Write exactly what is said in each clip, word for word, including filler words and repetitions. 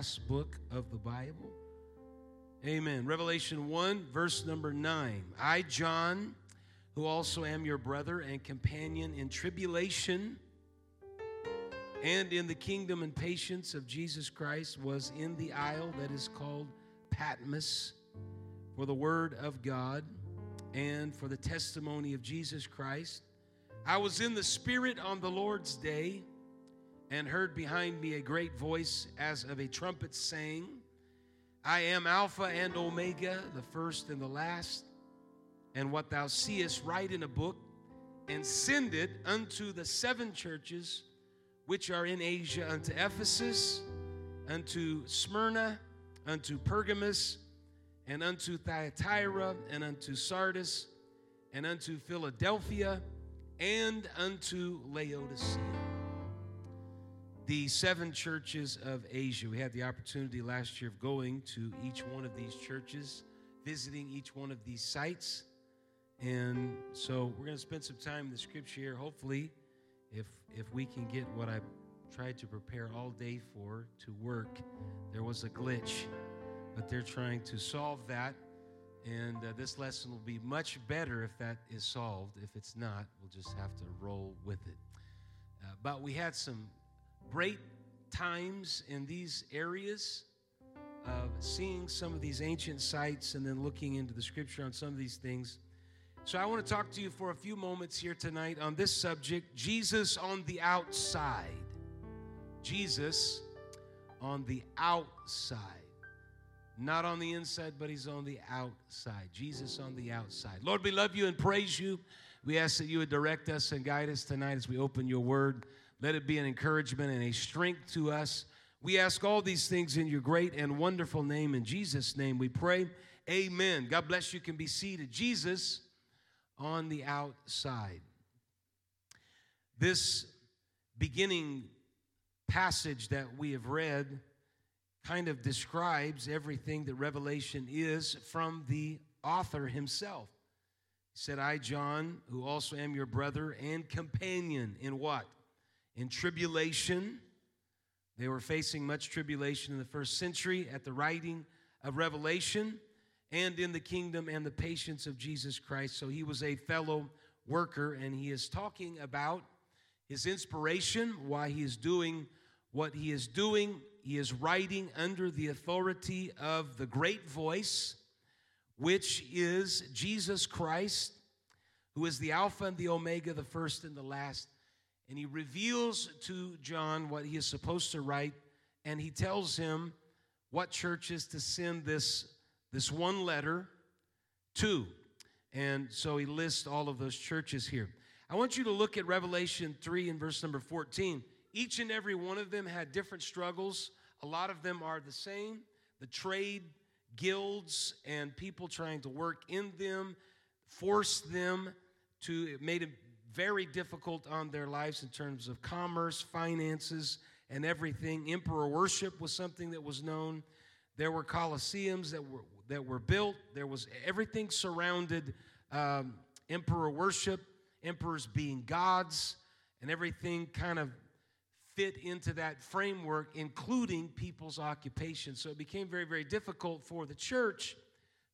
last book of the Bible. Amen. Revelation one, verse number nine. I, John, who also am your brother and companion in tribulation and in the kingdom and patience of Jesus Christ, was in the isle that is called Patmos for the word of God and for the testimony of Jesus Christ. I was in the Spirit on the Lord's day and heard behind me a great voice as of a trumpet saying, I am Alpha and Omega, the first and the last. And what thou seest, write in a book, and send it unto the seven churches which are in Asia, unto Ephesus, unto Smyrna, unto Pergamos, and unto Thyatira, and unto Sardis, and unto Philadelphia, and unto Laodicea. The seven churches of Asia. We had the opportunity last year of going to each one of these churches, visiting each one of these sites. And so we're going to spend some time in the scripture here. Hopefully, if if we can get what I tried to prepare all day for to work. There was a glitch, but they're trying to solve that. And uh, this lesson will be much better if that is solved. If it's not, we'll just have to roll with it. Uh, but we had some great times in these areas of seeing some of these ancient sites and then looking into the scripture on some of these things. So I want to talk to you for a few moments here tonight on this subject, Jesus on the outside. Jesus on the outside. Not on the inside, but he's on the outside. Jesus on the outside. Lord, we love you and praise you. We ask that you would direct us and guide us tonight as we open your word. Let it be an encouragement and a strength to us. We ask all these things in your great and wonderful name. In Jesus' name we pray. Amen. God bless you. You can be seated. Jesus on the outside. This beginning passage that we have read kind of describes everything that Revelation is from the author himself. He said, I, John, who also am your brother and companion in what? In tribulation. They were facing much tribulation in the first century at the writing of Revelation, and in the kingdom and the patience of Jesus Christ. So he was a fellow worker, and he is talking about his inspiration, why he is doing what he is doing. He is writing under the authority of the great voice, which is Jesus Christ, who is the Alpha and the Omega, the first and the last. And he reveals to John what he is supposed to write, and he tells him what churches to send this, this one letter to. And so he lists all of those churches here. I want you to look at Revelation three and verse number fourteen. Each and every one of them had different struggles. A lot of them are the same. The trade guilds and people trying to work in them forced them to, it made it very difficult on their lives in terms of commerce, finances, and everything. Emperor worship was something that was known. There were colosseums that were that were built. There was everything surrounded um, emperor worship, emperors being gods, and everything kind of fit into that framework, including people's occupation. So it became very, very difficult for the church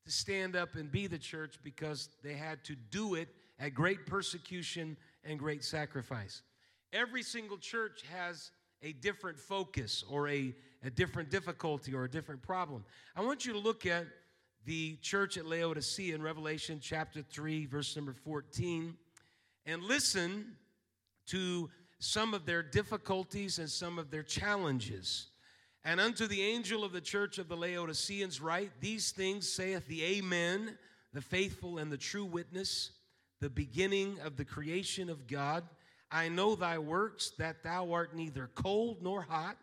to stand up and be the church because they had to do it at great persecution and great sacrifice. Every single church has a different focus or a, a different difficulty or a different problem. I want you to look at the church at Laodicea in Revelation chapter three, verse number fourteen, and listen to some of their difficulties and some of their challenges. And unto the angel of the church of the Laodiceans write, these things saith the Amen, the faithful and the true witness, the beginning of the creation of God. I know thy works, that thou art neither cold nor hot.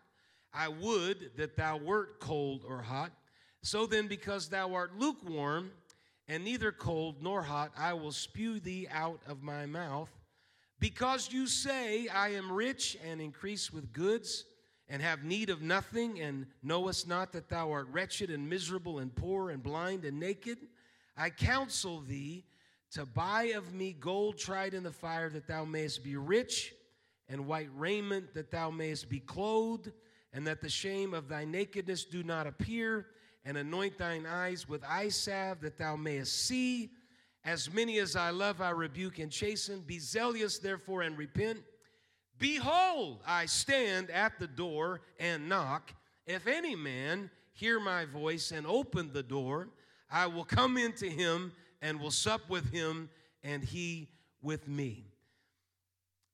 I would that thou wert cold or hot. So then, because thou art lukewarm and neither cold nor hot, I will spew thee out of my mouth. Because you say, I am rich and increase with goods and have need of nothing, and knowest not that thou art wretched and miserable and poor and blind and naked, I counsel thee to buy of me gold tried in the fire, that thou mayest be rich, and white raiment, that thou mayest be clothed, and that the shame of thy nakedness do not appear, and anoint thine eyes with eye salve, that thou mayest see. As many as I love, I rebuke and chasten. Be zealous, therefore, and repent. Behold, I stand at the door and knock. If any man hear my voice and open the door, I will come into him and will sup with him, and he with me.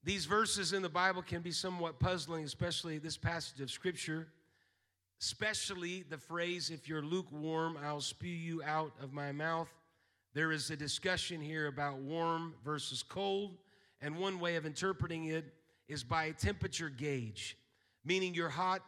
These verses in the Bible can be somewhat puzzling, especially this passage of Scripture, especially the phrase, if you're lukewarm, I'll spew you out of my mouth. There is a discussion here about warm versus cold, and one way of interpreting it is by a temperature gauge, meaning you're hot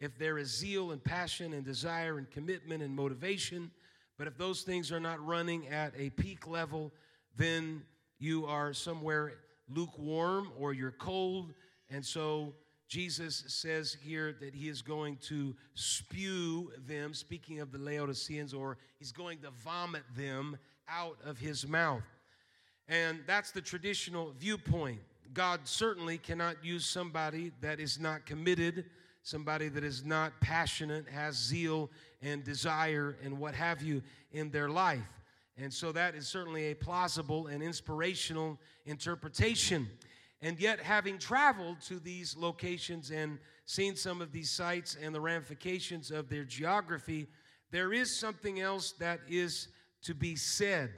if there is zeal and passion and desire and commitment and motivation, but if those things are not running at a peak level, then you are somewhere lukewarm or you're cold, and so Jesus says here that he is going to spew them, speaking of the Laodiceans, or he's going to vomit them out of his mouth. And that's the traditional viewpoint. God certainly cannot use somebody that is not committed, somebody that is not passionate, has zeal and desire and what have you in their life. And so that is certainly a plausible and inspirational interpretation. And yet, having traveled to these locations and seen some of these sites and the ramifications of their geography, there is something else that is to be said.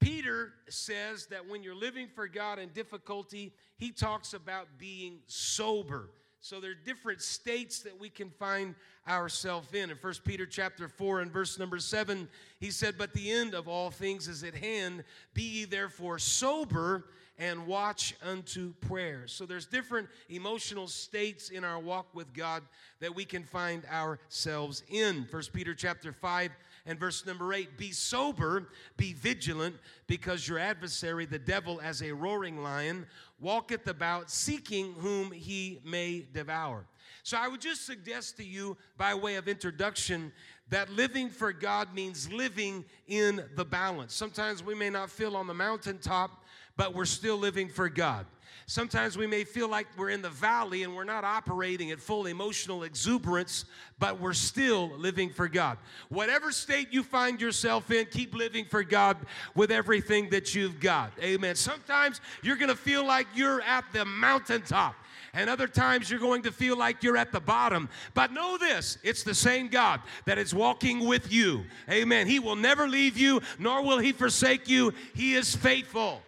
Peter says that when you're living for God in difficulty, he talks about being sober. So there are different states that we can find ourselves in. In First Peter chapter four and verse number seven, he said, "But the end of all things is at hand. Be ye therefore sober and watch unto prayer." So there's different emotional states in our walk with God that we can find ourselves in. First Peter chapter five and verse number eight, "Be sober, be vigilant, because your adversary, the devil, as a roaring lion, walketh about seeking whom he may devour." So I would just suggest to you, by way of introduction, that living for God means living in the balance. Sometimes we may not feel on the mountaintop, but we're still living for God. Sometimes we may feel like we're in the valley and we're not operating at full emotional exuberance, but we're still living for God. Whatever state you find yourself in, keep living for God with everything that you've got. Amen. Sometimes you're going to feel like you're at the mountaintop, and other times you're going to feel like you're at the bottom. But know this, it's the same God that is walking with you. Amen. He will never leave you, nor will he forsake you. He is faithful.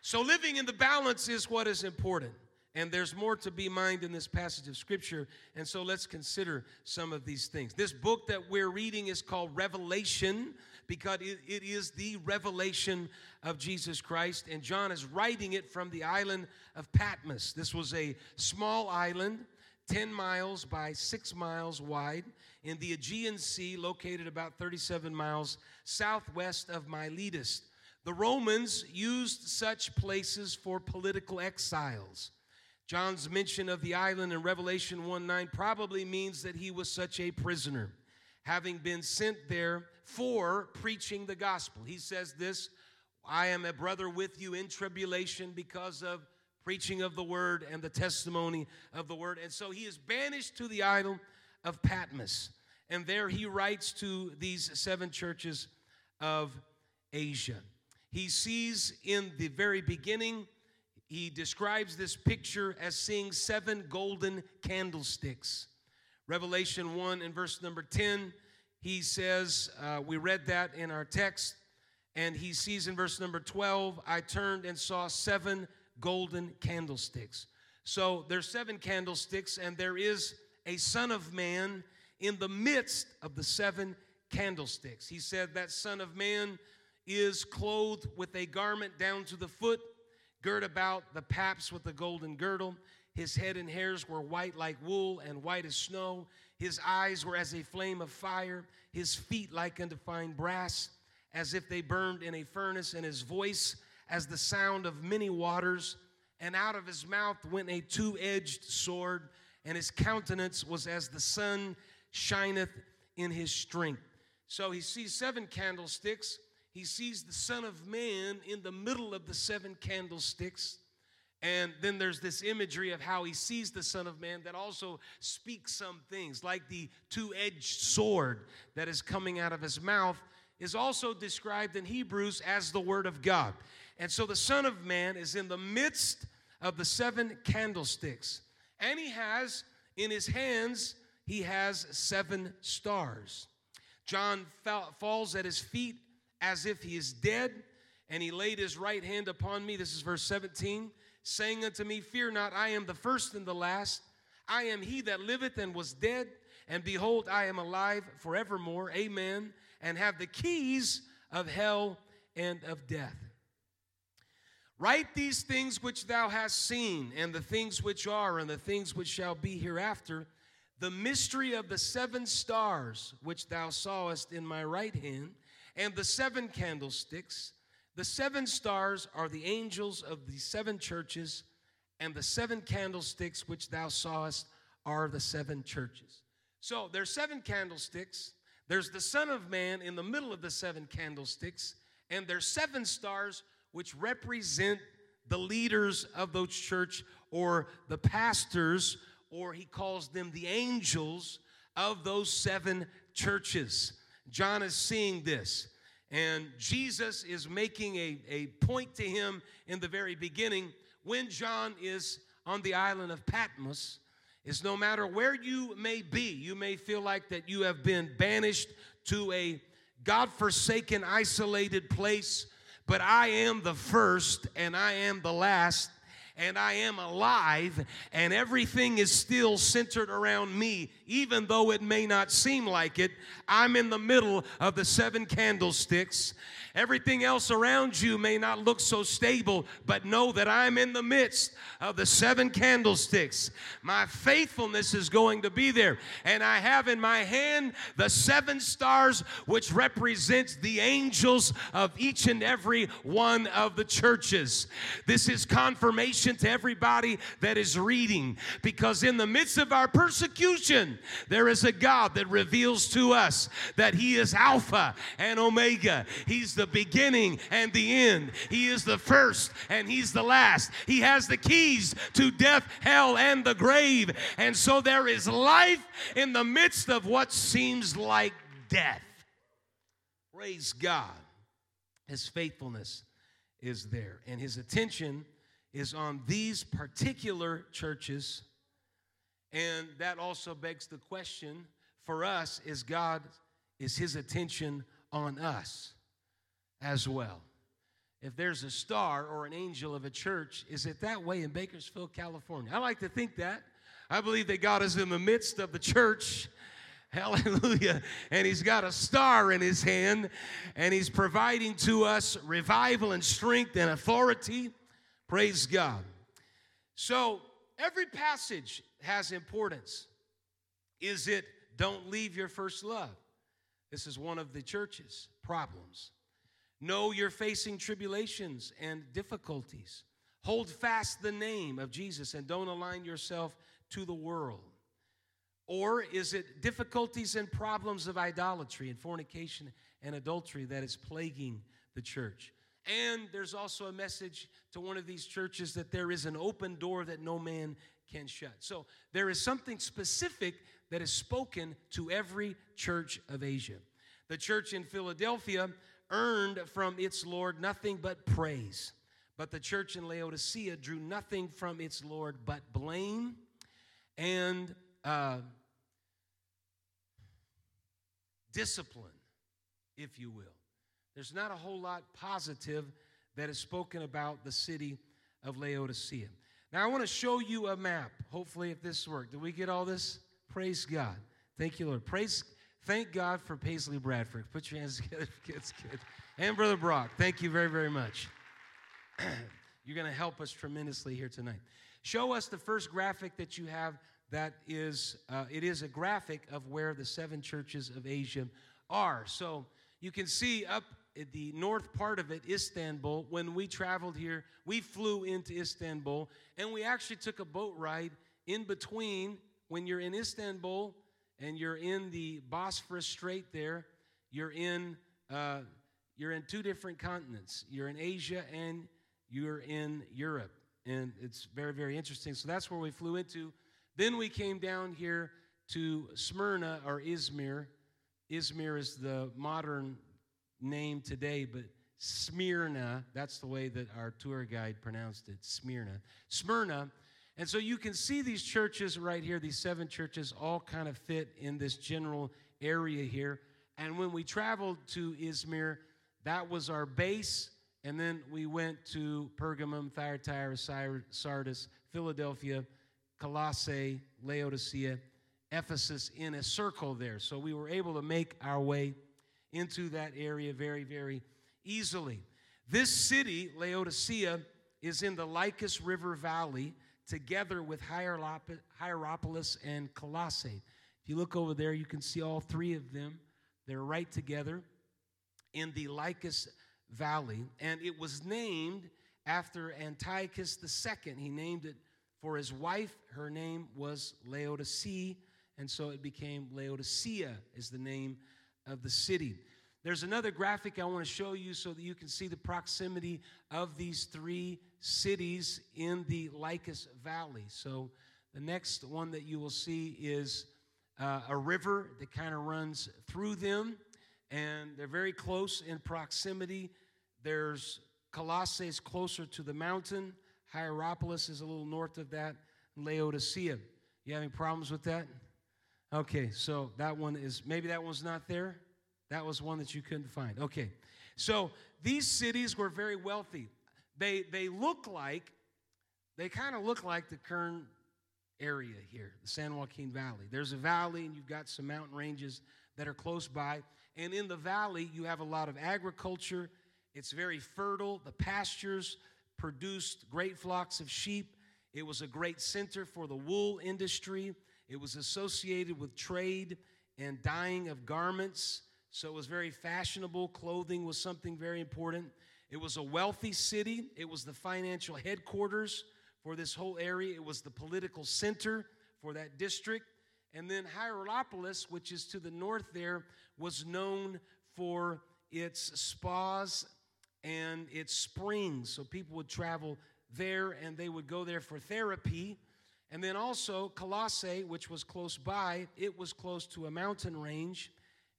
So living in the balance is what is important, and there's more to be mined in this passage of Scripture, and so let's consider some of these things. This book that we're reading is called Revelation, because it is the revelation of Jesus Christ, and John is writing it from the island of Patmos. This was a small island, ten miles by six miles wide, in the Aegean Sea, located about thirty-seven miles southwest of Miletus. The Romans used such places for political exiles. John's mention of the island in Revelation one nine probably means that he was such a prisoner, having been sent there for preaching the gospel. He says this, "I am a brother with you in tribulation because of preaching of the word and the testimony of the word." And so he is banished to the island of Patmos. And there he writes to these seven churches of Asia. He sees in the very beginning, he describes this picture as seeing seven golden candlesticks. Revelation one and verse number ten, he says, uh, we read that in our text, and he sees in verse number twelve, "I turned and saw seven golden candlesticks." So there's seven candlesticks, and there is a Son of Man in the midst of the seven candlesticks. He said that Son of Man is clothed with a garment down to the foot, girt about the paps with a golden girdle. His head and hairs were white like wool and white as snow. His eyes were as a flame of fire, his feet like unto fine brass, as if they burned in a furnace, and his voice as the sound of many waters. And out of his mouth went a two-edged sword, and his countenance was as the sun shineth in his strength. So he sees seven candlesticks. He sees the Son of Man in the middle of the seven candlesticks, And then there's this imagery of how he sees the Son of Man that also speaks some things, like the two-edged sword that is coming out of his mouth is also described in Hebrews as the Word of God. And so the Son of Man is in the midst of the seven candlesticks, and he has in his hands, he has seven stars. John fell, falls at his feet as if he is dead, and he laid his right hand upon me. This is verse seventeen. Saying unto me, fear not, I am the first and the last. I am he that liveth and was dead, and behold, I am alive forevermore. Amen. And have the keys of hell and of death. Write these things which thou hast seen, and the things which are, and the things which shall be hereafter, the mystery of the seven stars which thou sawest in my right hand, and the seven candlesticks. The seven stars are the angels of the seven churches, and the seven candlesticks which thou sawest are the seven churches. So there's seven candlesticks. There's the Son of Man in the middle of the seven candlesticks, and there's seven stars which represent the leaders of those church, or the pastors, or he calls them the angels of those seven churches. John is seeing this. And Jesus is making a, a point to him in the very beginning. When John is on the island of Patmos, is no matter where you may be, you may feel like that you have been banished to a God-forsaken, isolated place, but I am the first and I am the last, and I am alive, and everything is still centered around me, even though it may not seem like it. I'm in the middle of the seven candlesticks. Everything else around you may not look so stable, but know that I'm in the midst of the seven candlesticks. My faithfulness is going to be there, and I have in my hand the seven stars, which represents the angels of each and every one of the churches. This is confirmation to everybody that is reading, because in the midst of our persecution, there is a God that reveals to us that he is Alpha and Omega. He's the beginning and the end. He is the first and he's the last. He has the keys to death, hell, and the grave. And so there is life in the midst of what seems like death. Praise God. His faithfulness is there, and his attention is on these particular churches. And that also begs the question for us, is God, is his attention on us as well? If there's a star or an angel of a church, is it that way in Bakersfield, California? I like to think that. I believe that God is in the midst of the church. Hallelujah. And he's got a star in his hand, and he's providing to us revival and strength and authority. Praise God. So every passage has importance. Is it, don't leave your first love? This is one of the church's problems. No, you're facing tribulations and difficulties. Hold fast the name of Jesus and don't align yourself to the world. Or is it difficulties and problems of idolatry and fornication and adultery that is plaguing the church? And there's also a message to one of these churches that there is an open door that no man can shut. So there is something specific that is spoken to every church of Asia. The church in Philadelphia earned from its Lord nothing but praise. But the church in Laodicea drew nothing from its Lord but blame and uh, discipline, if you will. There's not a whole lot positive that is spoken about the city of Laodicea. Now, I want to show you a map. Hopefully, if this worked. Did we get all this? Praise God. Thank you, Lord. Praise, thank God for Paisley Bradford. Put your hands together. It's good. And Brother Brock, thank you very, very much. You're going to help us tremendously here tonight. Show us the first graphic that you have. That is, uh, it is a graphic of where the seven churches of Asia are. So you can see up the north part of it, Istanbul. When we traveled here, we flew into Istanbul, and we actually took a boat ride in between. When you're in Istanbul and you're in the Bosphorus Strait there, you're in uh, you're in two different continents. You're in Asia and you're in Europe. And it's very, very interesting. So that's where we flew into. Then we came down here to Smyrna, or Izmir. Izmir is the modern name today, but Smyrna, that's the way that our tour guide pronounced it, Smyrna. Smyrna. And so you can see these churches right here, these seven churches, all kind of fit in this general area here. And when we traveled to Izmir, that was our base. And then we went to Pergamum, Thyatira, Sardis, Philadelphia, Colossae, Laodicea, Ephesus in a circle there. So we were able to make our way into that area very, very easily. This city, Laodicea, is in the Lycus River Valley together with Hierapolis and Colossae. If you look over there, you can see all three of them. They're right together in the Lycus Valley, and it was named after Antiochus the Second. He named it for his wife. Her name was Laodice, and so it became Laodicea is the name of the city. There's another graphic I want to show you so that you can see the proximity of these three cities in the Lycus Valley. So the next one that you will see is uh, a river that kind of runs through them, and they're very close in proximity. There's Colossae is closer to the mountain. Hierapolis is a little north of that. Laodicea. You having problems with that? Okay, so that one is, maybe that one's not there. That was one that you couldn't find. Okay, so these cities were very wealthy. They, they look like, they kind of look like the Kern area here, the San Joaquin Valley. There's a valley, and you've got some mountain ranges that are close by. And in the valley, you have a lot of agriculture. It's very fertile. The pastures produced great flocks of sheep. It was a great center for the wool industry. It was associated with trade and dyeing of garments. So it was very fashionable. Clothing was something very important. It was a wealthy city. It was the financial headquarters for this whole area. It was the political center for that district. And then Hierapolis, which is to the north there, was known for its spas and its springs. So people would travel there, and they would go there for therapy. And then also Colossae, which was close by, it was close to a mountain range.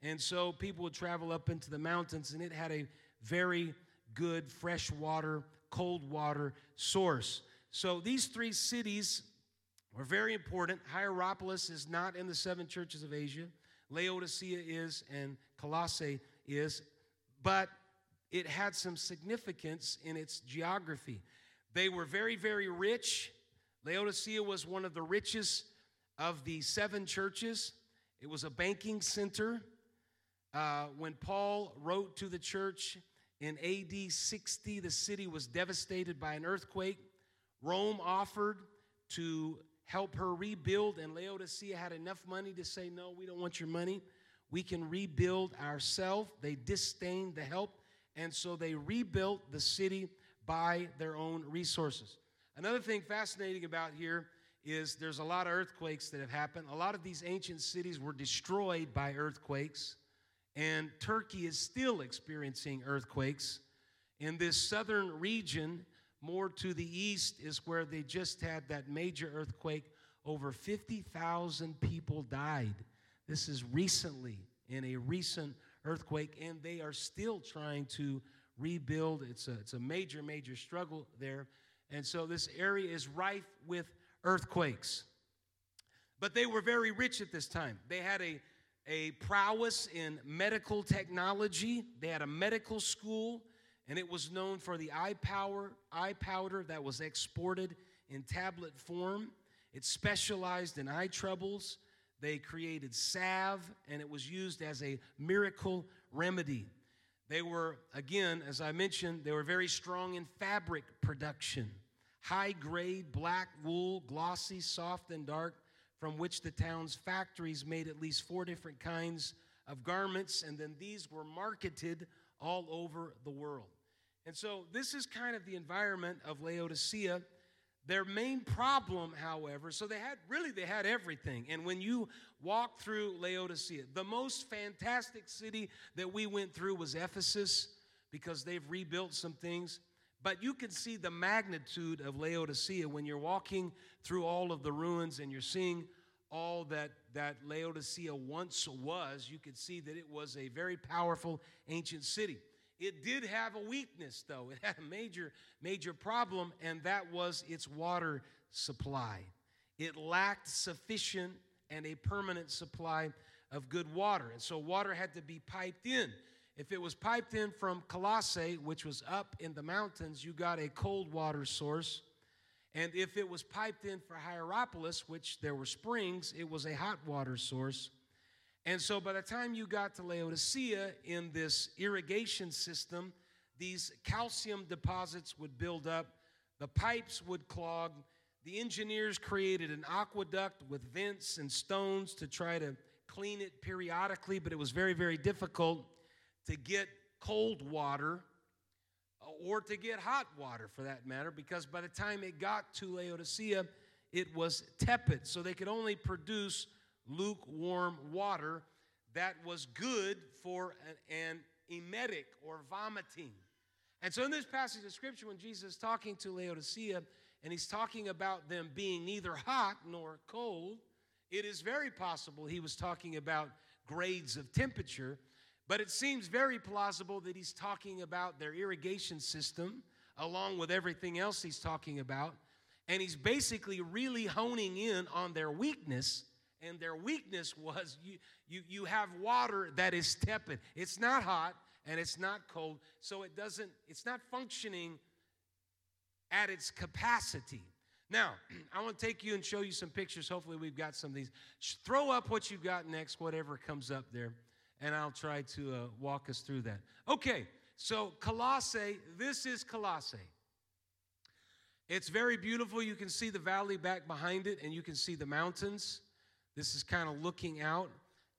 And so people would travel up into the mountains, and it had a very good fresh water, cold water source. So these three cities were very important. Hierapolis is not in the seven churches of Asia. Laodicea is, and Colossae is, but it had some significance in its geography. They were very, very rich. Laodicea was one of the richest of the seven churches. It was a banking center. Uh, when Paul wrote to the church in A D sixty, the city was devastated by an earthquake. Rome offered to help her rebuild, and Laodicea had enough money to say, no, we don't want your money. We can rebuild ourselves. They disdained the help, and so they rebuilt the city by their own resources. Another thing fascinating about here is there's a lot of earthquakes that have happened. A lot of these ancient cities were destroyed by earthquakes, and Turkey is still experiencing earthquakes. In this southern region, more to the east, is where they just had that major earthquake. Over fifty thousand people died. This is recently, in a recent earthquake, and they are still trying to rebuild. It's a, it's a major, major struggle there. And so this area is rife with earthquakes. But they were very rich at this time. They had a, a prowess in medical technology. They had a medical school. And it was known for the eye power, eye powder that was exported in tablet form. It specialized in eye troubles. They created salve, and it was used as a miracle remedy. They were, again, as I mentioned, they were very strong in fabric production. High-grade black wool, glossy, soft, and dark, from which the town's factories made at least four different kinds of garments, and then these were marketed all over the world. And so this is kind of the environment of Laodicea. Their main problem, however, so they had, really they had everything. And when you walk through Laodicea, the most fantastic city that we went through was Ephesus, because they've rebuilt some things. But you can see the magnitude of Laodicea when you're walking through all of the ruins and you're seeing all that, that Laodicea once was. You could see that it was a very powerful ancient city. It did have a weakness, though. It had a major, major problem, and that was its water supply. It lacked sufficient and a permanent supply of good water, and so water had to be piped in. If it was piped in from Colossae, which was up in the mountains, you got a cold water source. And if it was piped in for Hierapolis, which there were springs, it was a hot water source. And so by the time you got to Laodicea in this irrigation system, these calcium deposits would build up, the pipes would clog. The engineers created an aqueduct with vents and stones to try to clean it periodically, but it was very, very difficult to get cold water or to get hot water, for that matter, because by the time it got to Laodicea, it was tepid. So they could only produce lukewarm water that was good for an, an emetic or vomiting. And so in this passage of Scripture, when Jesus is talking to Laodicea, and he's talking about them being neither hot nor cold, it is very possible he was talking about grades of temperature, but it seems very plausible that he's talking about their irrigation system along with everything else he's talking about. And he's basically really honing in on their weakness, and their weakness was you, you, you have water that is tepid. It's not hot and it's not cold, so it doesn't, it's not functioning at its capacity. Now, I want to take you and show you some pictures. Hopefully we've got some of these. Throw up what you've got next, whatever comes up there, and I'll try to uh, walk us through that. Okay, so Colossae, this is Colossae. It's very beautiful. You can see the valley back behind it, and you can see the mountains. This is kind of looking out.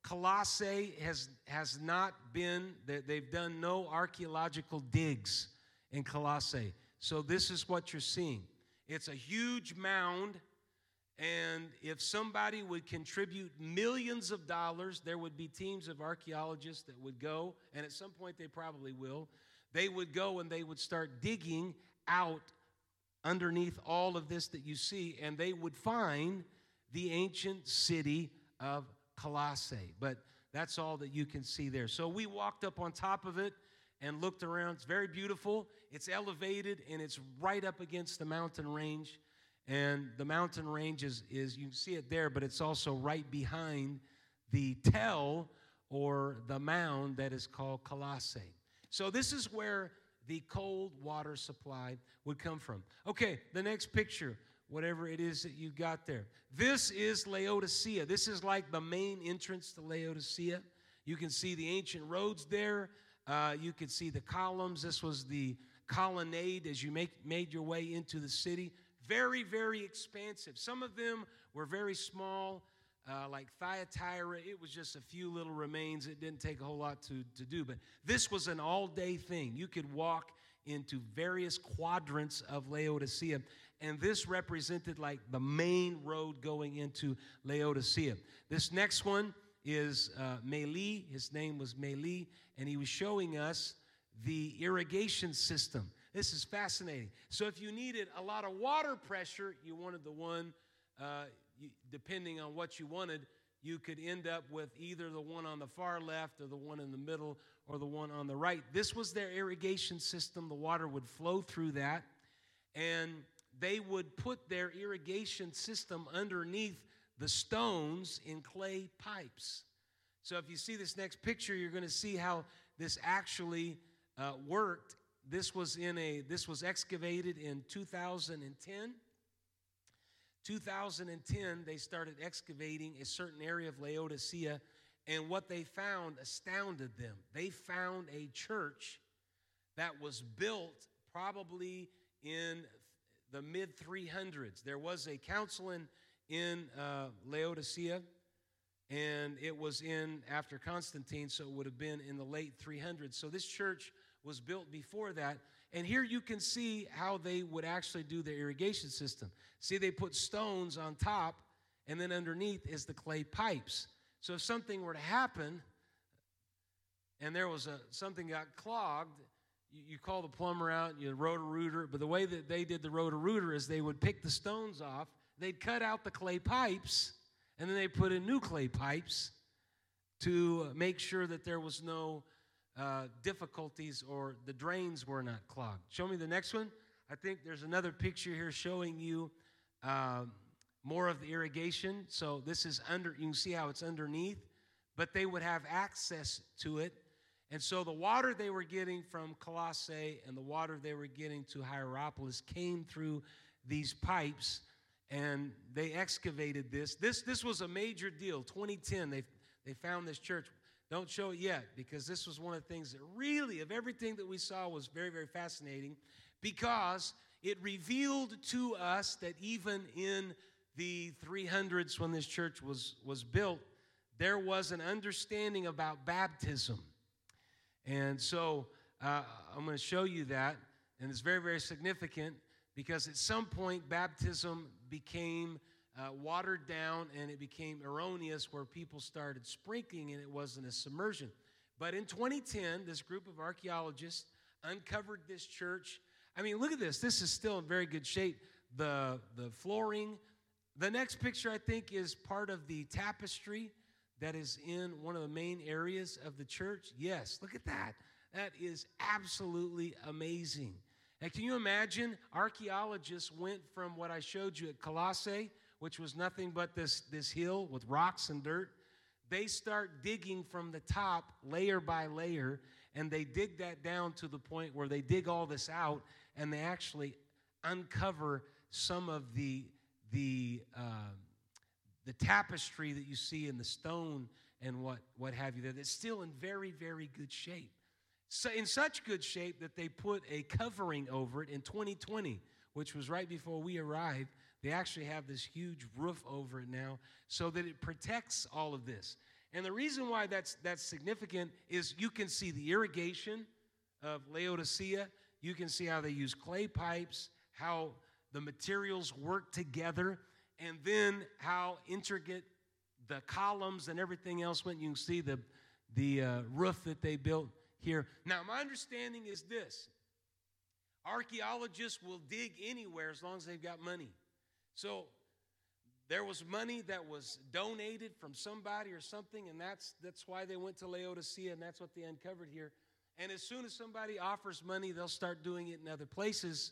Colossae has, has not been, they've done no archaeological digs in Colossae. So this is what you're seeing. It's a huge mound, and if somebody would contribute millions of dollars, there would be teams of archaeologists that would go, and at some point they probably will, they would go and they would start digging out underneath all of this that you see, and they would find the ancient city of Colossae. But that's all that you can see there. So we walked up on top of it and looked around. It's very beautiful. It's elevated, and it's right up against the mountain range. And the mountain range is, is you can see it there, but it's also right behind the tell or the mound that is called Colossae. So this is where the cold water supply would come from. Okay, the next picture, whatever it is that you got there. This is Laodicea. This is like the main entrance to Laodicea. You can see the ancient roads there. Uh, you could see the columns. This was the colonnade as you make, made your way into the city. Very, very expansive. Some of them were very small, uh, like Thyatira. It was just a few little remains. It didn't take a whole lot to, to do. But this was an all-day thing. You could walk into various quadrants of Laodicea. And this represented like the main road going into Laodicea. This next one is uh, Meili. His name was Meili, and he was showing us the irrigation system. This is fascinating. So if you needed a lot of water pressure, you wanted the one, uh, you, depending on what you wanted, you could end up with either the one on the far left or the one in the middle or the one on the right. This was their irrigation system. The water would flow through that, and they would put their irrigation system underneath the stones in clay pipes. So if you see this next picture, you're going to see how this actually uh, worked. This was in a this was excavated in two thousand ten. two thousand ten, they started excavating a certain area of Laodicea, and what they found astounded them. They found a church that was built probably in the mid three hundreds. There was a council in in uh, Laodicea, and it was in after Constantine, so it would have been in the late three hundreds. So this church was built before that, and here you can see how they would actually do their irrigation system. See, they put stones on top, and then underneath is the clay pipes. So if something were to happen, and there was a, something got clogged, you, you call the plumber out, you roto-rooter. But the way that they did the roto-rooter is they would pick the stones off, they'd cut out the clay pipes, and then they put in new clay pipes to make sure that there was no uh, difficulties or the drains were not clogged. Show me the next one. I think there's another picture here showing you um, more of the irrigation. So this is under, you can see how it's underneath, but they would have access to it. And so the water they were getting from Colossae and the water they were getting to Hierapolis came through these pipes, and they excavated this. This, this was a major deal. twenty ten, they, they found this church. Don't show it yet, because this was one of the things that really, of everything that we saw, was very, very fascinating, because it revealed to us that even in the three hundreds, when this church was, was built, there was an understanding about baptism. And so uh, I'm going to show you that, and it's very, very significant, because at some point baptism became uh, watered down, and it became erroneous, where people started sprinkling, and it wasn't a submersion. But in twenty ten, this group of archaeologists uncovered this church. I mean, look at this. This is still in very good shape, the, the flooring. The next picture, I think, is part of the tapestry that is in one of the main areas of the church. Yes, look at that. That is absolutely amazing. And can you imagine? Archaeologists went from what I showed you at Colossae, which was nothing but this, this hill with rocks and dirt. They start digging from the top, layer by layer, and they dig that down to the point where they dig all this out, and they actually uncover some of the, the, uh, the tapestry that you see in the stone and what, what have you there, that's still in very, very good shape. So in such good shape that they put a covering over it in twenty twenty, which was right before we arrived. They actually have this huge roof over it now so that it protects all of this. And the reason why that's, that's significant is you can see the irrigation of Laodicea. You can see how they use clay pipes, how the materials work together, and then how intricate the columns and everything else went. You can see the, the uh, roof that they built here. Now, my understanding is this. Archaeologists will dig anywhere as long as they've got money. So there was money that was donated from somebody or something, and that's, that's why they went to Laodicea, and that's what they uncovered here. And as soon as somebody offers money, they'll start doing it in other places,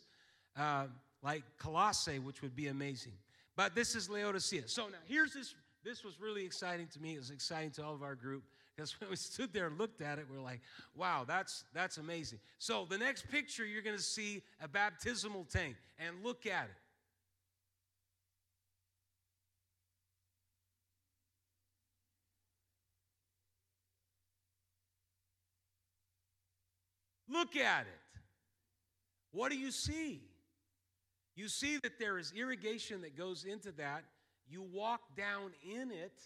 uh, like Colossae, which would be amazing. But this is Laodicea. So now here's this. This was really exciting to me. It was exciting to all of our group, because when we stood there and looked at it, we were like, wow, that's, that's amazing. So the next picture, you're going to see a baptismal tank, and look at it. Look at it. What do you see? You see that there is irrigation that goes into that. You walk down in it,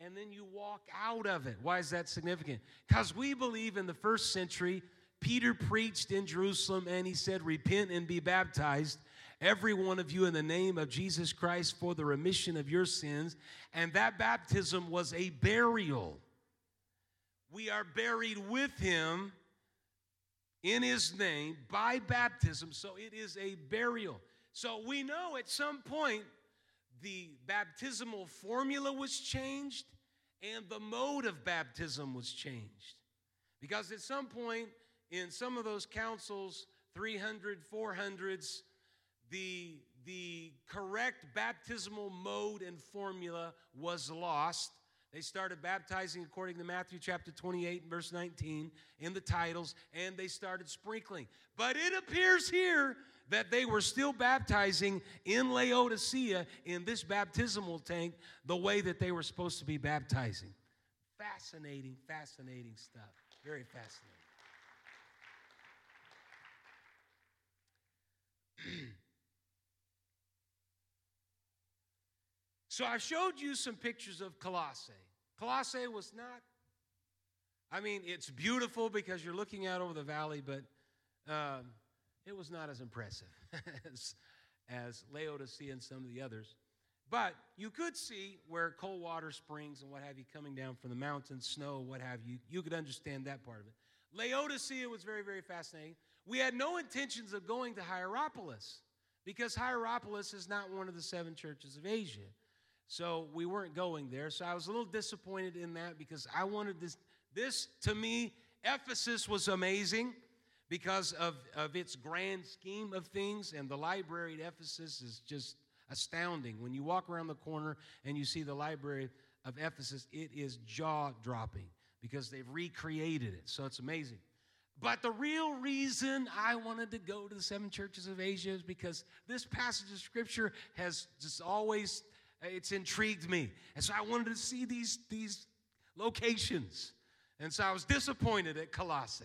and then you walk out of it. Why is that significant? Because we believe in the first century, Peter preached in Jerusalem, and he said, repent and be baptized, every one of you, in the name of Jesus Christ for the remission of your sins. And that baptism was a burial. We are buried with him in his name, by baptism, so it is a burial. So we know at some point the baptismal formula was changed and the mode of baptism was changed. Because at some point in some of those councils, three hundred, four hundreds, the, the correct baptismal mode and formula was lost. They started baptizing according to Matthew chapter twenty-eight, verse nineteen, in the titles, and they started sprinkling. But it appears here that they were still baptizing in Laodicea in this baptismal tank the way that they were supposed to be baptizing. Fascinating, fascinating stuff. Very fascinating. So I showed you some pictures of Colossae. Colossae was not, I mean, it's beautiful because you're looking out over the valley, but um, it was not as impressive as, as Laodicea and some of the others. But you could see where cold water springs and what have you coming down from the mountains, snow, what have you. You could understand that part of it. Laodicea was very, very fascinating. We had no intentions of going to Hierapolis because Hierapolis is not one of the seven churches of Asia. So we weren't going there. So I was a little disappointed in that because I wanted this. This, to me, Ephesus was amazing because of, of its grand scheme of things. And the library at Ephesus is just astounding. When you walk around the corner and you see the library of Ephesus, it is jaw-dropping because they've recreated it. So it's amazing. But the real reason I wanted to go to the seven churches of Asia is because this passage of Scripture has just always, it's intrigued me. And so I wanted to see these, these locations. And so I was disappointed at Colossae.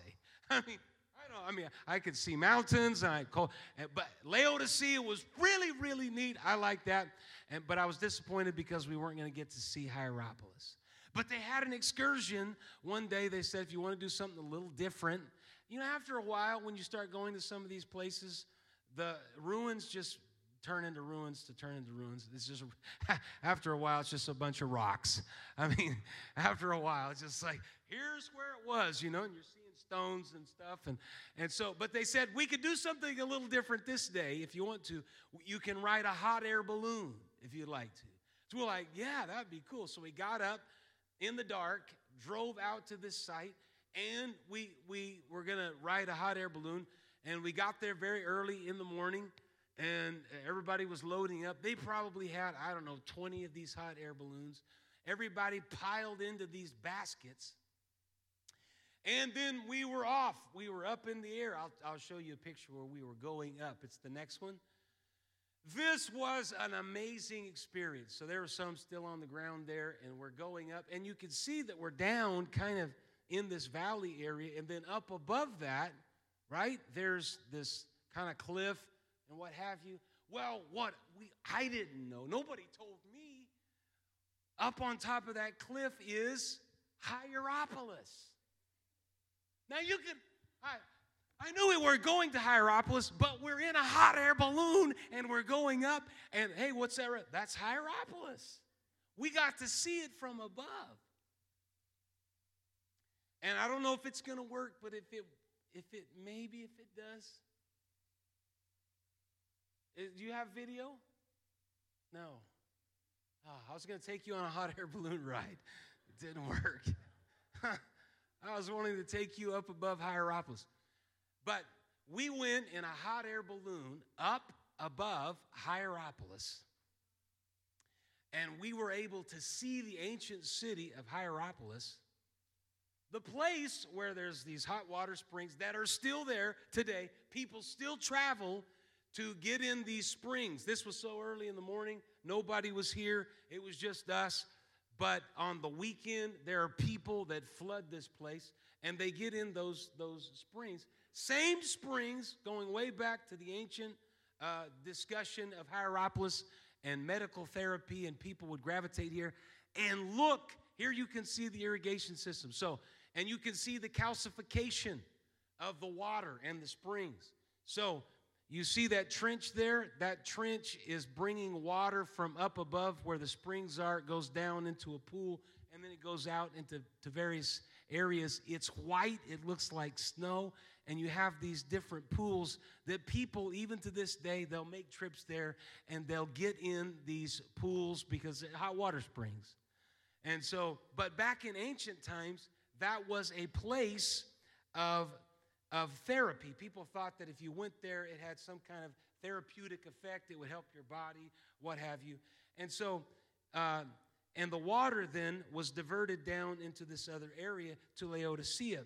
I mean, I don't, I mean, I could see mountains, and I could, but Laodicea was really, really neat. I liked that. And, but I was disappointed because we weren't going to get to see Hierapolis. But they had an excursion. One day they said, if you want to do something a little different, you know, after a while, when you start going to some of these places, the ruins just turn into ruins to turn into ruins. It's just, after a while, it's just a bunch of rocks. I mean, after a while, it's just like, here's where it was, you know, and you're seeing stones and stuff. And, and so, but they said, we could do something a little different this day. If you want to, you can ride a hot air balloon if you'd like to. So we're like, yeah, that'd be cool. So we got up in the dark, drove out to this site, and we, we were going to ride a hot air balloon. And we got there very early in the morning, and everybody was loading up. They probably had, I don't know, twenty of these hot air balloons. Everybody piled into these baskets. And then we were off. We were up in the air. I'll, I'll show you a picture where we were going up. It's the next one. This was an amazing experience. So there were some still on the ground there, and we're going up. And you can see that we're down kind of in this valley area. And then up above that, right, there's this kind of cliff and what have you. Well, what we I didn't know. Nobody told me. Up on top of that cliff is Hierapolis. Now you can, I, I knew we were going to Hierapolis, but we're in a hot air balloon and we're going up. And hey, what's that? That's Hierapolis. We got to see it from above. And I don't know if it's going to work, but if it, if it, maybe if it does. Do you have video? No. Oh, I was going to take you on a hot air balloon ride. It didn't work. I was wanting to take you up above Hierapolis. But we went in a hot air balloon up above Hierapolis. And we were able to see the ancient city of Hierapolis, the place where there's these hot water springs that are still there today. People still travel to get in these springs. This was so early in the morning. Nobody was here. It was just us. But on the weekend, there are people that flood this place, and they get in those, those springs. Same springs going way back to the ancient uh, discussion of Hierapolis and medical therapy, and people would gravitate here. And look, here you can see the irrigation system. So, and you can see the calcification of the water and the springs. So, you see that trench there? That trench is bringing water from up above where the springs are. It goes down into a pool, and then it goes out into to various areas. It's white. It looks like snow. And you have these different pools that people, even to this day, they'll make trips there, and they'll get in these pools because they're hot water springs. And so, but back in ancient times, that was a place of of therapy. People thought that if you went there, it had some kind of therapeutic effect. It would help your body, what have you. And so, uh, and the water then was diverted down into this other area to Laodicea.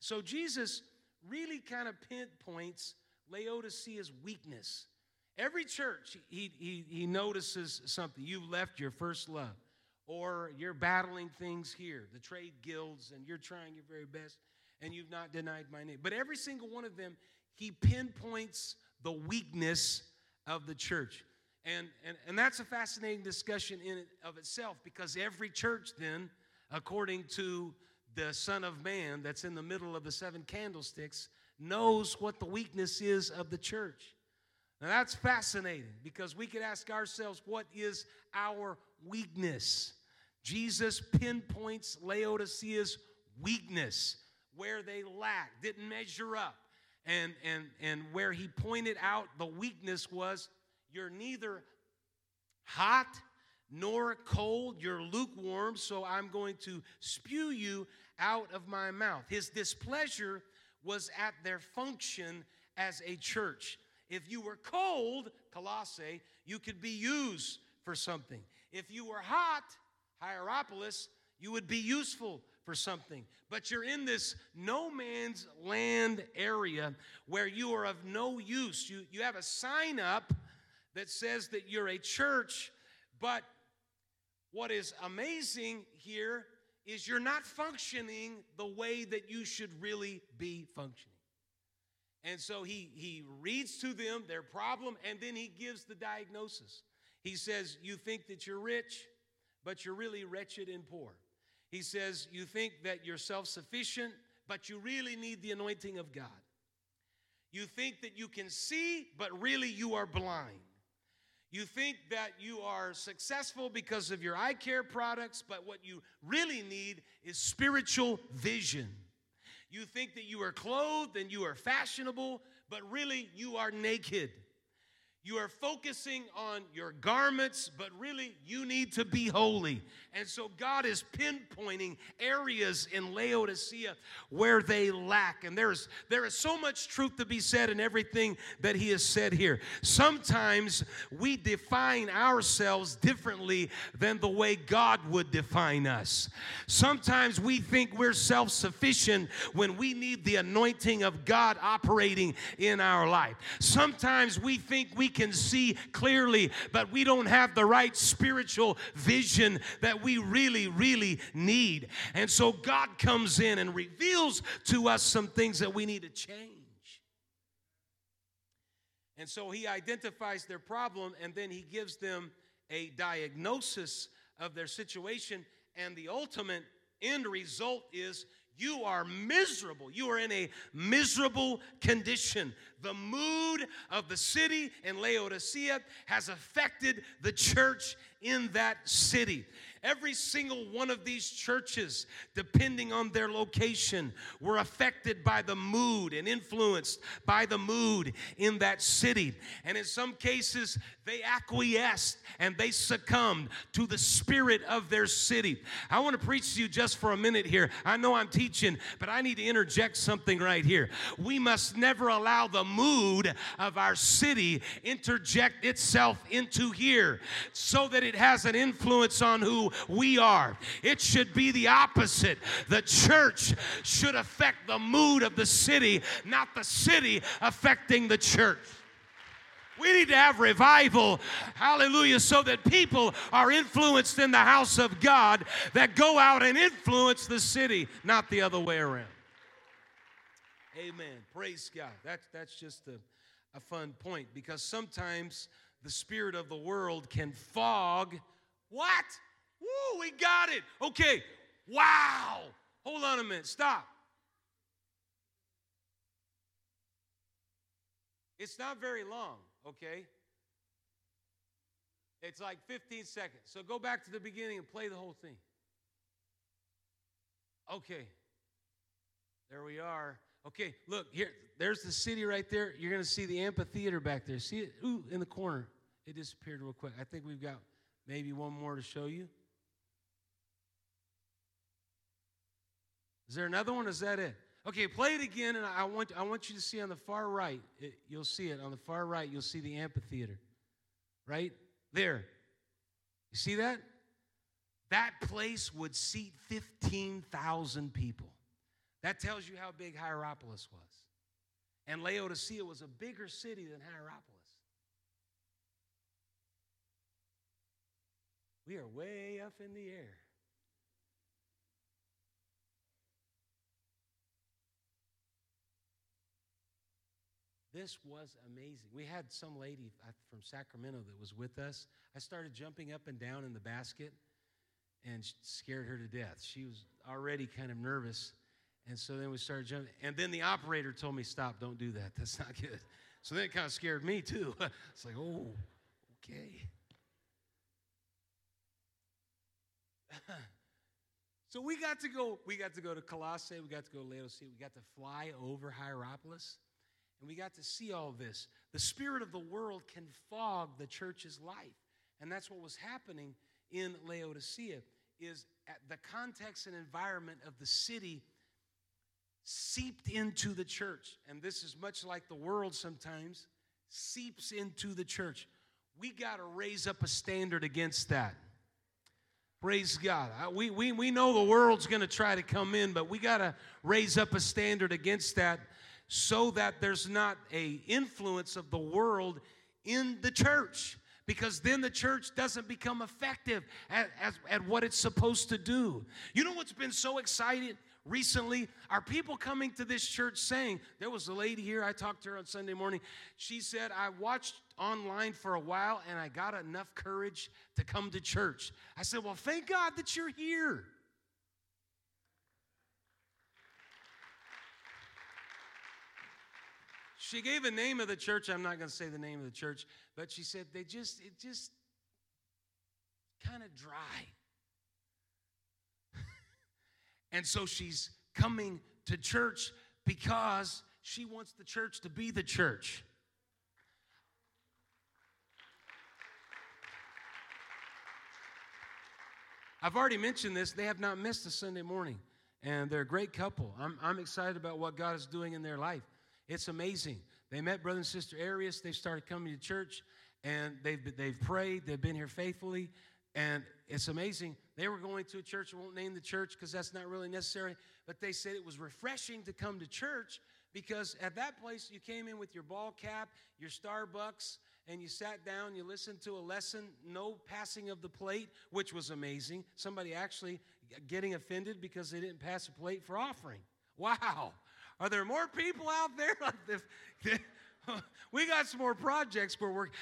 So Jesus really kind of pinpoints Laodicea's weakness. Every church, he, he, he notices something. You've left your first love, or you're battling things here, the trade guilds, and you're trying your very best, and you've not denied my name. But every single one of them, he pinpoints the weakness of the church. And, and, and that's a fascinating discussion in and of itself, because every church then, according to the Son of Man that's in the middle of the seven candlesticks, knows what the weakness is of the church. Now that's fascinating, because we could ask ourselves, what is our weakness? Jesus pinpoints Laodicea's weakness. where they lacked, didn't measure up. And, and, and where he pointed out the weakness was, you're neither hot nor cold, you're lukewarm, so I'm going to spew you out of my mouth. His displeasure was at their function as a church. If you were cold, Colossae, you could be used for something. If you were hot, Hierapolis, you would be useful for something. But you're in this no man's land area where you are of no use. You, you have a sign up that says that you're a church, but what is amazing here is you're not functioning the way that you should really be functioning. And so he, he reads to them their problem, and then he gives the diagnosis. He says, you think that you're rich, but you're really wretched and poor. He says, you think that you're self-sufficient, but you really need the anointing of God. You think that you can see, but really you are blind. You think that you are successful because of your eye care products, but what you really need is spiritual vision. You think that you are clothed and you are fashionable, but really you are naked. You are focusing on your garments, but really you need to be holy. And so God is pinpointing areas in Laodicea where they lack. And there is, there is so much truth to be said in everything that he has said here. Sometimes we define ourselves differently than the way God would define us. Sometimes we think we're self-sufficient when we need the anointing of God operating in our life. Sometimes we think we We can see clearly, but we don't have the right spiritual vision that we really, really need. And so God comes in and reveals to us some things that we need to change. And so he identifies their problem, and then he gives them a diagnosis of their situation, and the ultimate end result is you are miserable. You are in a miserable condition. The mood of the city in Laodicea has affected the church in that city. Every single one of these churches, depending on their location, were affected by the mood and influenced by the mood in that city. And in some cases, they acquiesced and they succumbed to the spirit of their city. I want to preach to you just for a minute here. I know I'm teaching, but I need to interject something right here. We must never allow the mood of our city interject itself into here so that it has an influence on who we are. It should be the opposite. The church should affect the mood of the city, not the city affecting the church. We need to have revival, hallelujah, so that people are influenced in the house of God that go out and influence the city, not the other way around. Amen. Praise God. That, that's just a, a fun point, because sometimes the spirit of the world can fog. What? Woo, we got it. Okay, wow. Hold on a minute. Stop. It's not very long, okay? It's like fifteen seconds. So go back to the beginning and play the whole thing. Okay. There we are. Okay, look, here. There's the city right there. You're going to see the amphitheater back there. See it? Ooh, in the corner. It disappeared real quick. I think we've got maybe one more to show you. Is there another one? Is that it? Okay, play it again, and I want I want you to see on the far right. It, you'll see it on the far right. You'll see the amphitheater, right there. You see that? That place would seat fifteen thousand people. That tells you how big Hierapolis was, and Laodicea was a bigger city than Hierapolis. We are way up in the air. This was amazing. We had some lady from Sacramento that was with us. I started jumping up and down in the basket and scared her to death. She was already kind of nervous. And so then we started jumping. And then the operator told me, stop, don't do that. That's not good. So then it kind of scared me too. It's like, oh, okay. So we got to go, we got to go to Colossae, we got to go to Laodicea, we got to fly over Hierapolis, and we got to see all this. The spirit of the world can fog the church's life. And that's what was happening in Laodicea, is at the context and environment of the city seeped into the church. And this is much like the world sometimes seeps into the church. We got to raise up a standard against that. Praise God. I, we, we, we know the world's going to try to come in, but we got to raise up a standard against that so that there's not an influence of the world in the church, because then the church doesn't become effective at, at, at what it's supposed to do. You know what's been so exciting recently? Are people coming to this church saying, there was a lady here, I talked to her on Sunday morning. She said, I watched online for a while and I got enough courage to come to church. I said, well, thank God that you're here. She gave a name of the church. I'm not going to say the name of the church, but she said they just, it just kind of dry. And so she's coming to church because she wants the church to be the church. I've already mentioned this. They have not missed a Sunday morning, and they're a great couple. I'm, I'm excited about what God is doing in their life. It's amazing. They met brother and sister Arius. They started coming to church, and they've, they've prayed. They've been here faithfully. And it's amazing. They were going to a church. I won't name the church because that's not really necessary. But they said it was refreshing to come to church because at that place you came in with your ball cap, your Starbucks, and you sat down, you listened to a lesson, no passing of the plate, which was amazing. Somebody actually getting offended because they didn't pass a plate for offering. Wow. Are there more people out there? We got some more projects we're working.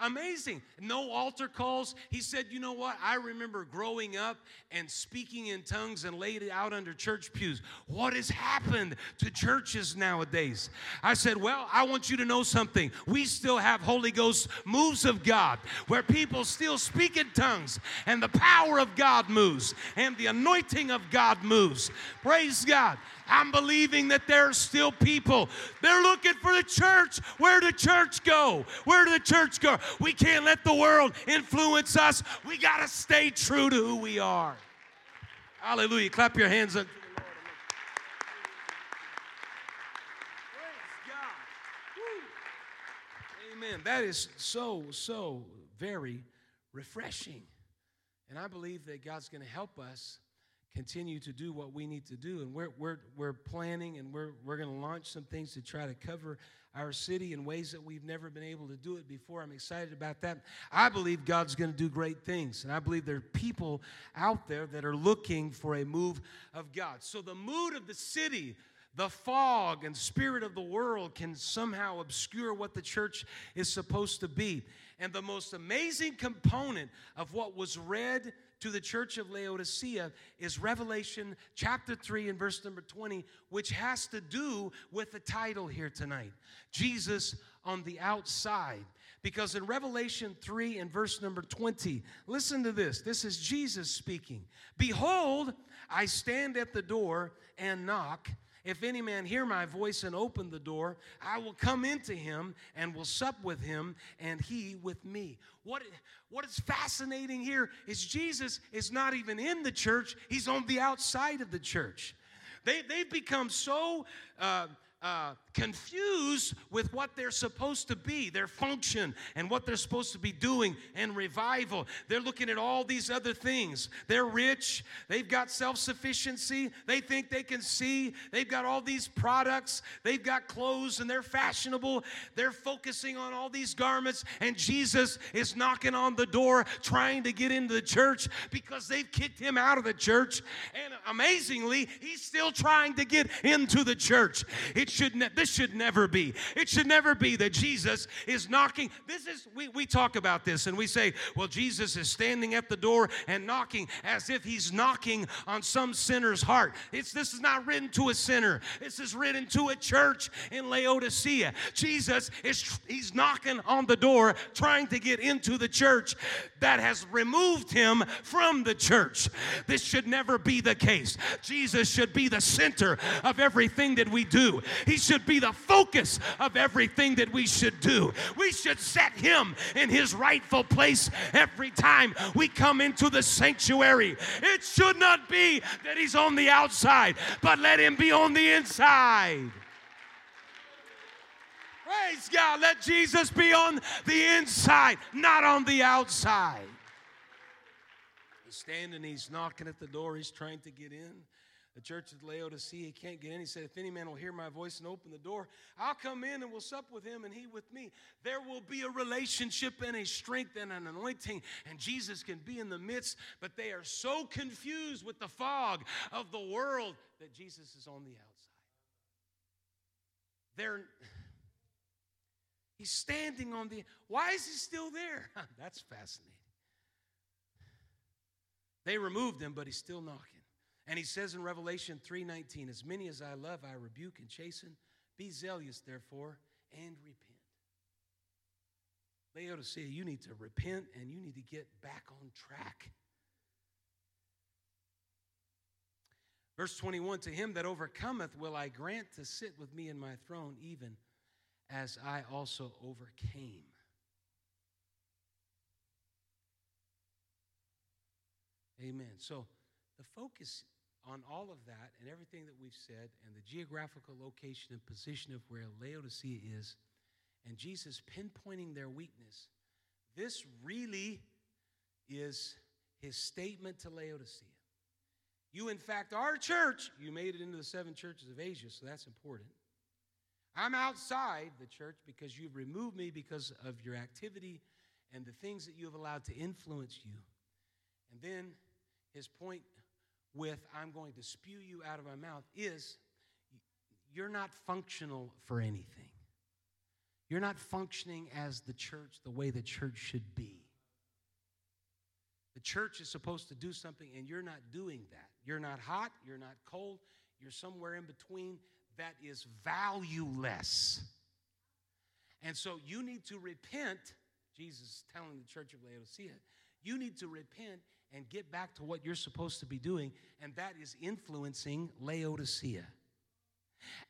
Amazing. No altar calls. He said, you know what? I remember growing up and speaking in tongues and laid it out under church pews. What has happened to churches nowadays? I said, well, I want you to know something. We still have Holy Ghost moves of God where people still speak in tongues and the power of God moves and the anointing of God moves. Praise God. I'm believing that there are still people. They're looking for the church. Where did church go? Where did the church go? We can't let the world influence us. We got to stay true to who we are. Hallelujah. Clap your hands up. Praise God. Woo. Amen. That is so, so very refreshing. And I believe that God's going to help us continue to do what we need to do. And we're we're we're planning and we're we're going to launch some things to try to cover our city in ways that we've never been able to do it before. I'm excited about that. I believe God's going to do great things. And I believe there are people out there that are looking for a move of God. So the mood of the city, the fog and spirit of the world can somehow obscure what the church is supposed to be. And the most amazing component of what was read to the church of Laodicea is Revelation chapter three and verse number twenty, which has to do with the title here tonight, Jesus on the Outside. Because in Revelation three and verse number twenty, listen to this. This is Jesus speaking. Behold, I stand at the door and knock. If any man hear my voice and open the door, I will come into him and will sup with him and he with me. What, what is fascinating here is Jesus is not even in the church. He's on the outside of the church. They, they've become so uh, uh, confused with what they're supposed to be, their function, and what they're supposed to be doing, and revival. They're looking at all these other things. They're rich. They've got self-sufficiency. They think they can see. They've got all these products. They've got clothes, and they're fashionable. They're focusing on all these garments, and Jesus is knocking on the door trying to get into the church because they've kicked him out of the church, and amazingly, he's still trying to get into the church. It It should ne- this should never be. It should never be that Jesus is knocking. This is, we, we talk about this and we say, well, Jesus is standing at the door and knocking, as if he's knocking on some sinner's heart. It's, this is not written to a sinner. This is written to a church in Laodicea. Jesus is, he's knocking on the door, trying to get into the church that has removed him from the church. This should never be the case. Jesus should be the center of everything that we do. He should be the focus of everything that we should do. We should set him in his rightful place every time we come into the sanctuary. It should not be that he's on the outside, but let him be on the inside. Praise God. Let Jesus be on the inside, not on the outside. He's standing, he's knocking at the door, he's trying to get in. The church of Laodicea, he can't get in. He said, if any man will hear my voice and open the door, I'll come in and we'll sup with him and he with me. There will be a relationship and a strength and an anointing, and Jesus can be in the midst, but they are so confused with the fog of the world that Jesus is on the outside. They're, he's standing on the, why is he still there? That's fascinating. They removed him, but he's still knocking. And he says in Revelation three nineteen, as many as I love, I rebuke and chasten. Be zealous, therefore, and repent. Laodicea, you need to repent and you need to get back on track. Verse twenty-one, to him that overcometh will I grant to sit with me in my throne, even as I also overcame. Amen. So the focus on all of that and everything that we've said and the geographical location and position of where Laodicea is and Jesus pinpointing their weakness, this really is his statement to Laodicea. You, in fact, our church, you made it into the seven churches of Asia, so that's important. I'm outside the church because you've removed me because of your activity and the things that you have allowed to influence you. And then his point with I'm going to spew you out of my mouth is you're not functional for anything. You're not functioning as the church the way the church should be. The church is supposed to do something, and you're not doing that. You're not hot. You're not cold. You're somewhere in between that is valueless. And so you need to repent. Jesus is telling the church of Laodicea, you need to repent and get back to what you're supposed to be doing, and that is influencing Laodicea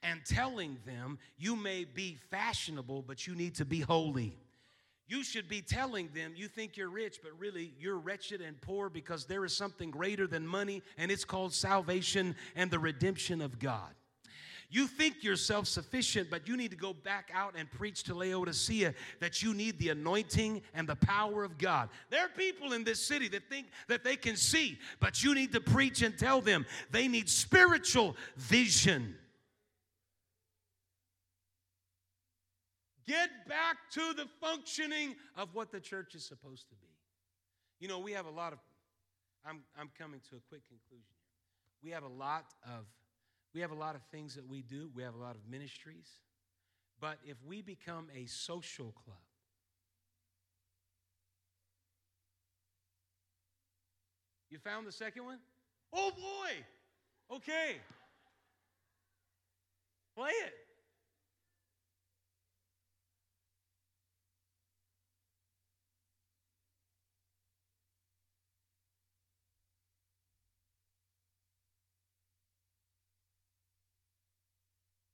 and telling them you may be fashionable, but you need to be holy. You should be telling them you think you're rich, but really you're wretched and poor because there is something greater than money, and it's called salvation and the redemption of God. You think you're self-sufficient, but you need to go back out and preach to Laodicea that you need the anointing and the power of God. There are people in this city that think that they can see, but you need to preach and tell them they need spiritual vision. Get back to the functioning of what the church is supposed to be. You know, we have a lot of, I'm, I'm coming to a quick conclusion. We have a lot of We have a lot of things that we do. We have a lot of ministries. But if we become a social club, you found the second one? Oh, boy. Okay. Play it.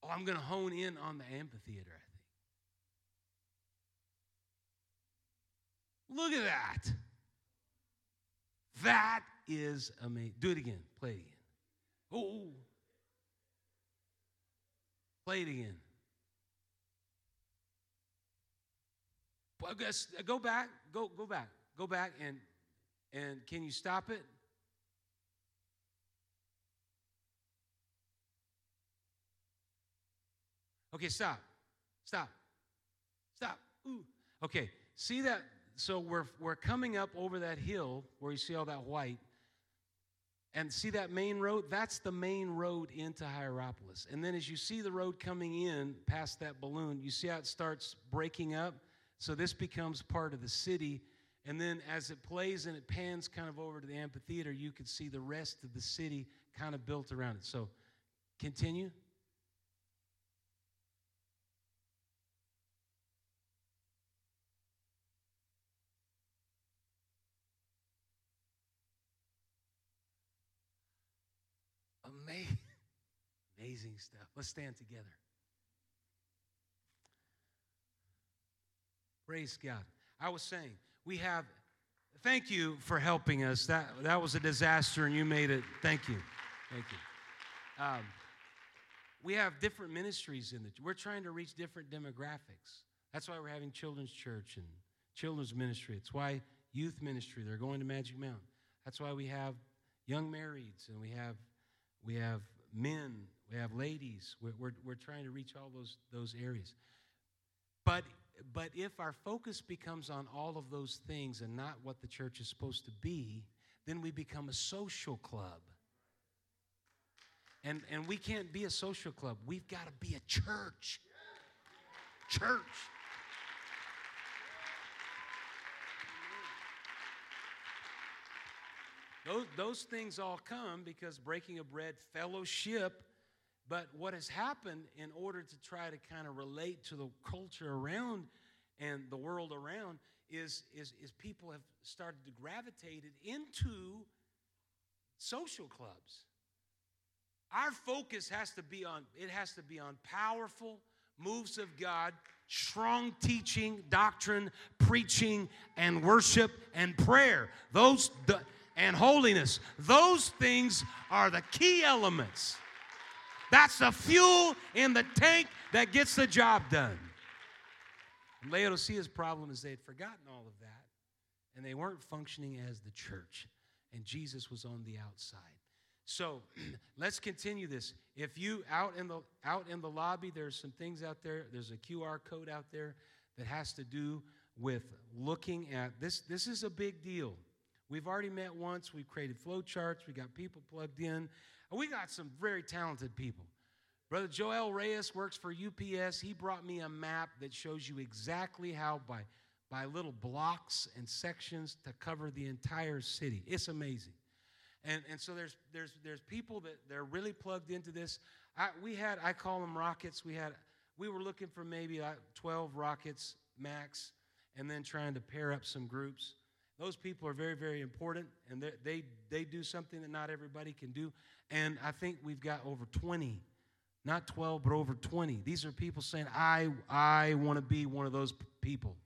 Oh, I'm going to hone in on the amphitheater, I think. Look at that. That is amazing. Do it again. Play it again. Oh. Play it again. Go back. Go go back. Go back and and can you stop it? Okay, stop, stop, stop. Ooh. Okay, see that? So we're we're coming up over that hill where you see all that white, And see that main road? That's the main road into Hierapolis. And then as you see the road coming in past that balloon, you see how it starts breaking up? So this becomes part of the city. And then as it plays and it pans kind of over to the amphitheater, you can see the rest of the city kind of built around it. So continue. Amazing, amazing stuff. Let's stand together. Praise God. I was saying, we have, thank you for helping us. That that was a disaster, and you made it. Thank you. Thank you. Um, we have different ministries in the, we're trying to reach different demographics. That's why we're having children's church and children's ministry. It's why youth ministry, they're going to Magic Mountain. That's why we have young marrieds, and we have We have men, we have ladies. We're, we're, we're trying to reach all those those areas. But but if our focus becomes on all of those things and not what the church is supposed to be, then we become a social club. And, and we can't be a social club. We've got to be a church. Church. Those, those things all come because breaking of bread, fellowship, but what has happened in order to try to kind of relate to the culture around and the world around is, is, is people have started to gravitate into social clubs. Our focus has to be on, it has to be on powerful moves of God, strong teaching, doctrine, preaching, and worship, and prayer. Those... The, and holiness. Those things are the key elements. That's the fuel in the tank that gets the job done. And Laodicea's problem is they had forgotten all of that, and they weren't functioning as the church, and Jesus was on the outside. So let's continue this. If you out in the out in the lobby, there's some things out there. There's a Q R code out there that has to do with looking at this. This is a big deal. We've already met once. We've created flow charts. We got people plugged in. We got some very talented people. Brother Joel Reyes works for U P S. He brought me a map that shows you exactly how by, by little blocks and sections to cover the entire city. It's amazing. And, and so there's, there's, there's people that they're really plugged into this. I, we had, I call them rockets. We had, we were looking for maybe like twelve rockets max and then trying to pair up some groups. Those people are very, very important, and they they do something that not everybody can do. And I think we've got over twenty, not twelve, but over twenty. These are people saying, I I want to be one of those people.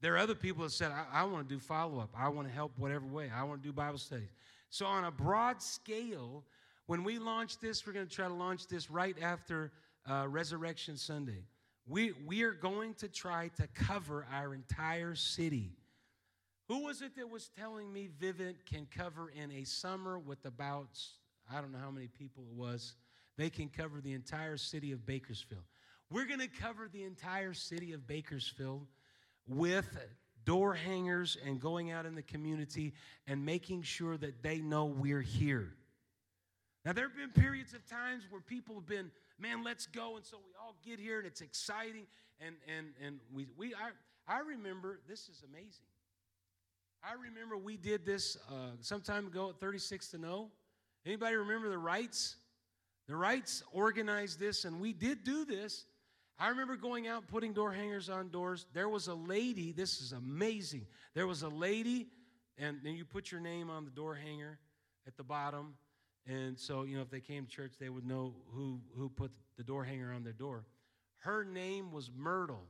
There are other people that said, I, I want to do follow-up. I want to help whatever way. I want to do Bible studies. So on a broad scale, when we launch this, we're going to try to launch this right after uh, Resurrection Sunday. We we are going to try to cover our entire city. Who was it that was telling me Vivint can cover in a summer with about, I don't know how many people it was, they can cover the entire city of Bakersfield. We're going to cover the entire city of Bakersfield with door hangers and going out in the community and making sure that they know we're here. Now, there have been periods of times where people have been, man, let's go, and so we all get here, and it's exciting, and and and we we I, I remember, this is amazing. I remember we did this uh, some time ago at thirty-six to oh. Anybody remember the Wrights? The Wrights organized this, and we did do this. I remember going out and putting door hangers on doors. There was a lady. This is amazing. There was a lady, and then you put your name on the door hanger at the bottom. And so, you know, if they came to church, they would know who, who put the door hanger on their door. Her name was Myrtle.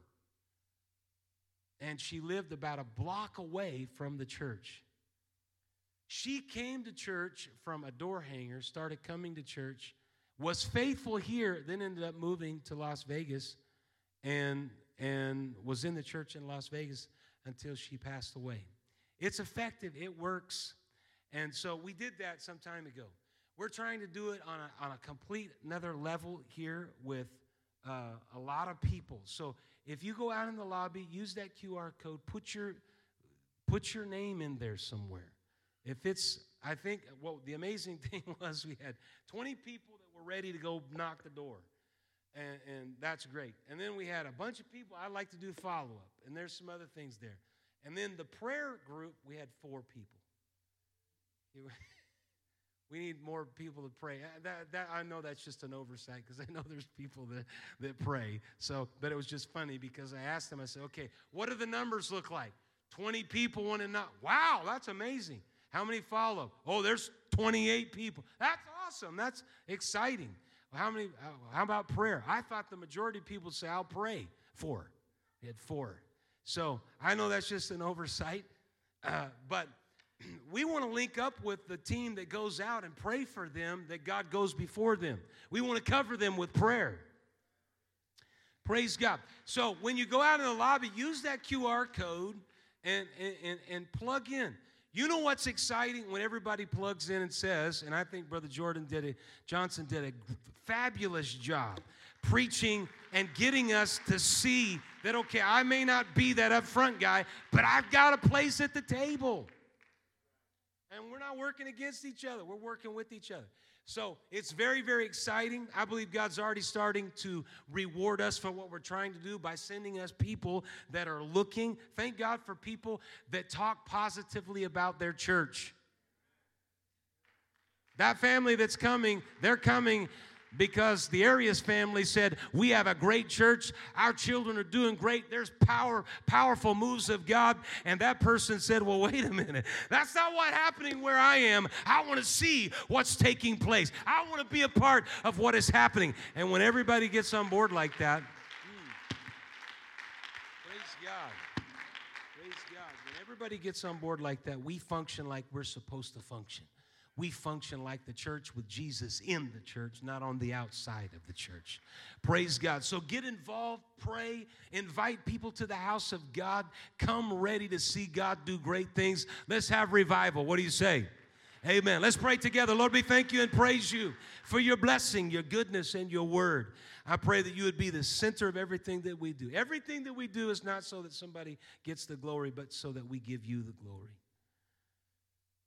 And she lived about a block away from the church. She came to church from a door hanger, started coming to church, was faithful here, then ended up moving to Las Vegas and, and was in the church in Las Vegas until she passed away. It's effective. It works. And so we did that some time ago. We're trying to do it on a, on a complete another level here with uh, a lot of people. So if you go out in the lobby, use that Q R code, put your put your name in there somewhere. If it's I think what the amazing thing was, we had twenty people that were ready to go knock the door, and, and that's great. And then we had a bunch of people, I like to do follow-up, and there's some other things there. And then the prayer group, we had four people. We need more people to pray. That, that, I know that's just an oversight because I know there's people that, that pray. So, but it was just funny because I asked them, I said, okay, what do the numbers look like? twenty people want to knock. Wow, that's amazing. How many follow? Oh, there's twenty-eight people. That's awesome. That's exciting. How many? How about prayer? I thought the majority of people say, I'll pray. Four. We had four. So I know that's just an oversight, uh, but we want to link up with the team that goes out and pray for them, that God goes before them. We want to cover them with prayer. Praise God. So when you go out in the lobby, use that Q R code and, and, and plug in. You know what's exciting when everybody plugs in and says, and I think Brother Jordan did it, Johnson did a fabulous job preaching and getting us to see that, okay, I may not be that up front guy, but I've got a place at the table. And we're not working against each other. We're working with each other. So it's very, very exciting. I believe God's already starting to reward us for what we're trying to do by sending us people that are looking. Thank God for people that talk positively about their church. That family that's coming, they're coming because the Arias family said, we have a great church. Our children are doing great. There's power, powerful moves of God. And that person said, well, wait a minute. That's not what's happening where I am. I want to see what's taking place. I want to be a part of what is happening. And when everybody gets on board like that, mm, praise God. Praise God. When everybody gets on board like that, we function like we're supposed to function. We function like the church with Jesus in the church, not on the outside of the church. Praise God. So get involved, pray, invite people to the house of God. Come ready to see God do great things. Let's have revival. What do you say? Amen. Let's pray together. Lord, we thank you and praise you for your blessing, your goodness, and your word. I pray that you would be the center of everything that we do. Everything that we do is not so that somebody gets the glory, but so that we give you the glory.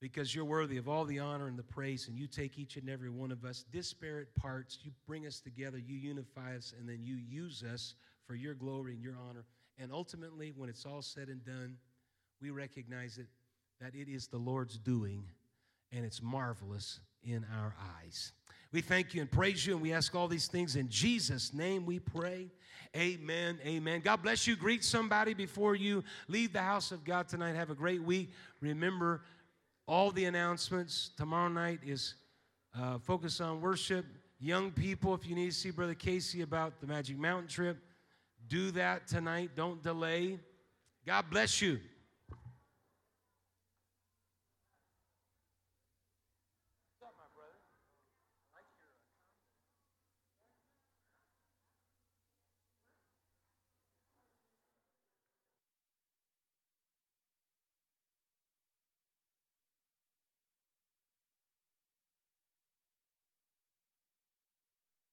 Because you're worthy of all the honor and the praise, and you take each and every one of us, disparate parts, you bring us together, you unify us, and then you use us for your glory and your honor. And ultimately, when it's all said and done, we recognize it, that it is the Lord's doing, and it's marvelous in our eyes. We thank you and praise you, and we ask all these things in Jesus' name we pray. Amen, amen. God bless you. Greet somebody before you leave the house of God tonight. Have a great week. Remember all the announcements. Tomorrow night is uh, Focus on Worship. Young people, if you need to see Brother Casey about the Magic Mountain trip, do that tonight. Don't delay. God bless you.